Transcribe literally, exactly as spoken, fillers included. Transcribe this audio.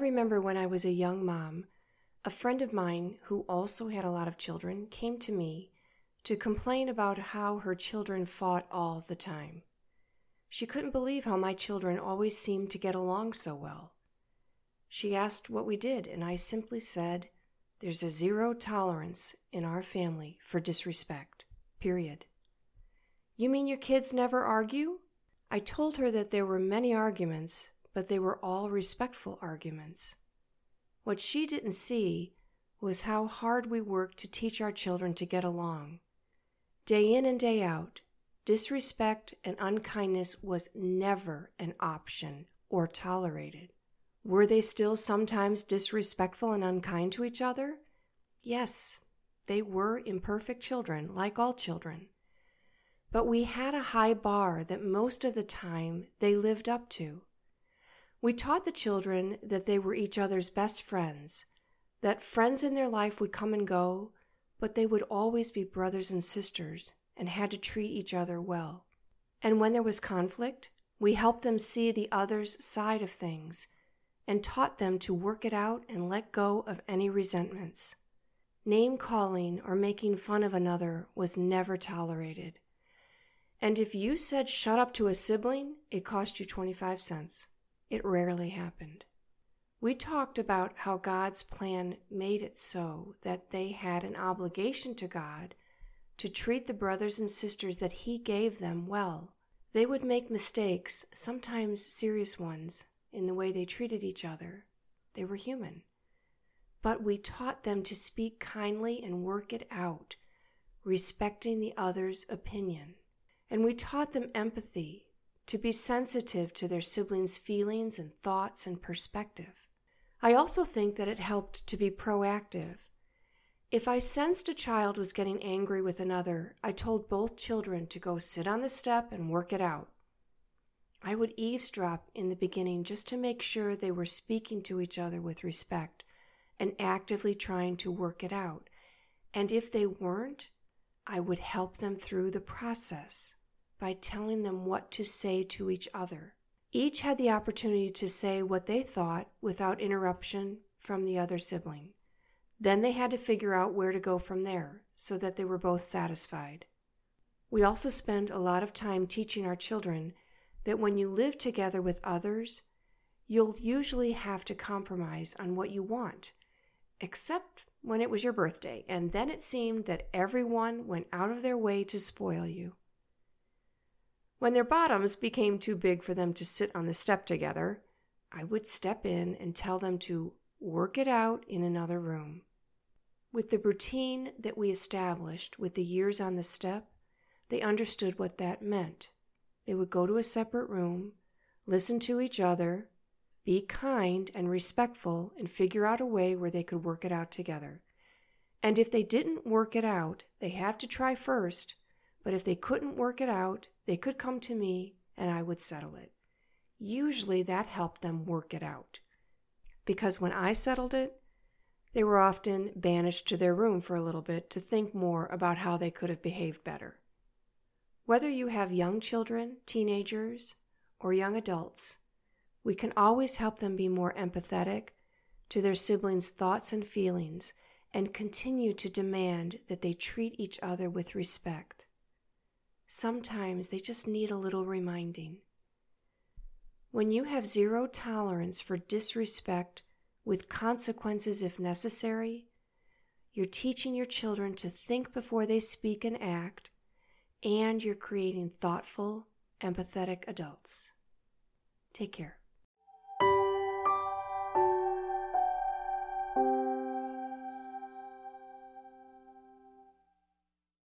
remember when I was a young mom, a friend of mine who also had a lot of children came to me to complain about how her children fought all the time. She couldn't believe how my children always seemed to get along so well. She asked what we did, and I simply said, "There's a zero tolerance in our family for disrespect, period." "You mean your kids never argue?" I told her that there were many arguments, but they were all respectful arguments. What she didn't see was how hard we worked to teach our children to get along. Day in and day out, disrespect and unkindness was never an option or tolerated. Were they still sometimes disrespectful and unkind to each other? Yes, they were imperfect children, like all children. But we had a high bar that most of the time they lived up to. We taught the children that they were each other's best friends, that friends in their life would come and go, but they would always be brothers and sisters and had to treat each other well. And when there was conflict, we helped them see the other's side of things, and taught them to work it out and let go of any resentments. Name-calling or making fun of another was never tolerated. And if you said shut up to a sibling, it cost you twenty-five cents. It rarely happened. We talked about how God's plan made it so that they had an obligation to God to treat the brothers and sisters that He gave them well. They would make mistakes, sometimes serious ones, in the way they treated each other. They were human. But we taught them to speak kindly and work it out, respecting the other's opinion. And we taught them empathy, to be sensitive to their siblings' feelings and thoughts and perspective. I also think that it helped to be proactive. If I sensed a child was getting angry with another, I told both children to go sit on the step and work it out. I would eavesdrop in the beginning just to make sure they were speaking to each other with respect and actively trying to work it out. And if they weren't, I would help them through the process by telling them what to say to each other. Each had the opportunity to say what they thought without interruption from the other sibling. Then they had to figure out where to go from there so that they were both satisfied. We also spend a lot of time teaching our children that when you live together with others, you'll usually have to compromise on what you want, except when it was your birthday, and then it seemed that everyone went out of their way to spoil you. When their bottoms became too big for them to sit on the step together, I would step in and tell them to work it out in another room. With the routine that we established with the years on the step, they understood what that meant. They would go to a separate room, listen to each other, be kind and respectful, and figure out a way where they could work it out together. And if they didn't work it out, they had to try first, but if they couldn't work it out, they could come to me and I would settle it. Usually that helped them work it out. Because when I settled it, they were often banished to their room for a little bit to think more about how they could have behaved better. Whether you have young children, teenagers, or young adults, we can always help them be more empathetic to their siblings' thoughts and feelings and continue to demand that they treat each other with respect. Sometimes they just need a little reminding. When you have zero tolerance for disrespect with consequences if necessary, you're teaching your children to think before they speak and act, and you're creating thoughtful, empathetic adults. Take care.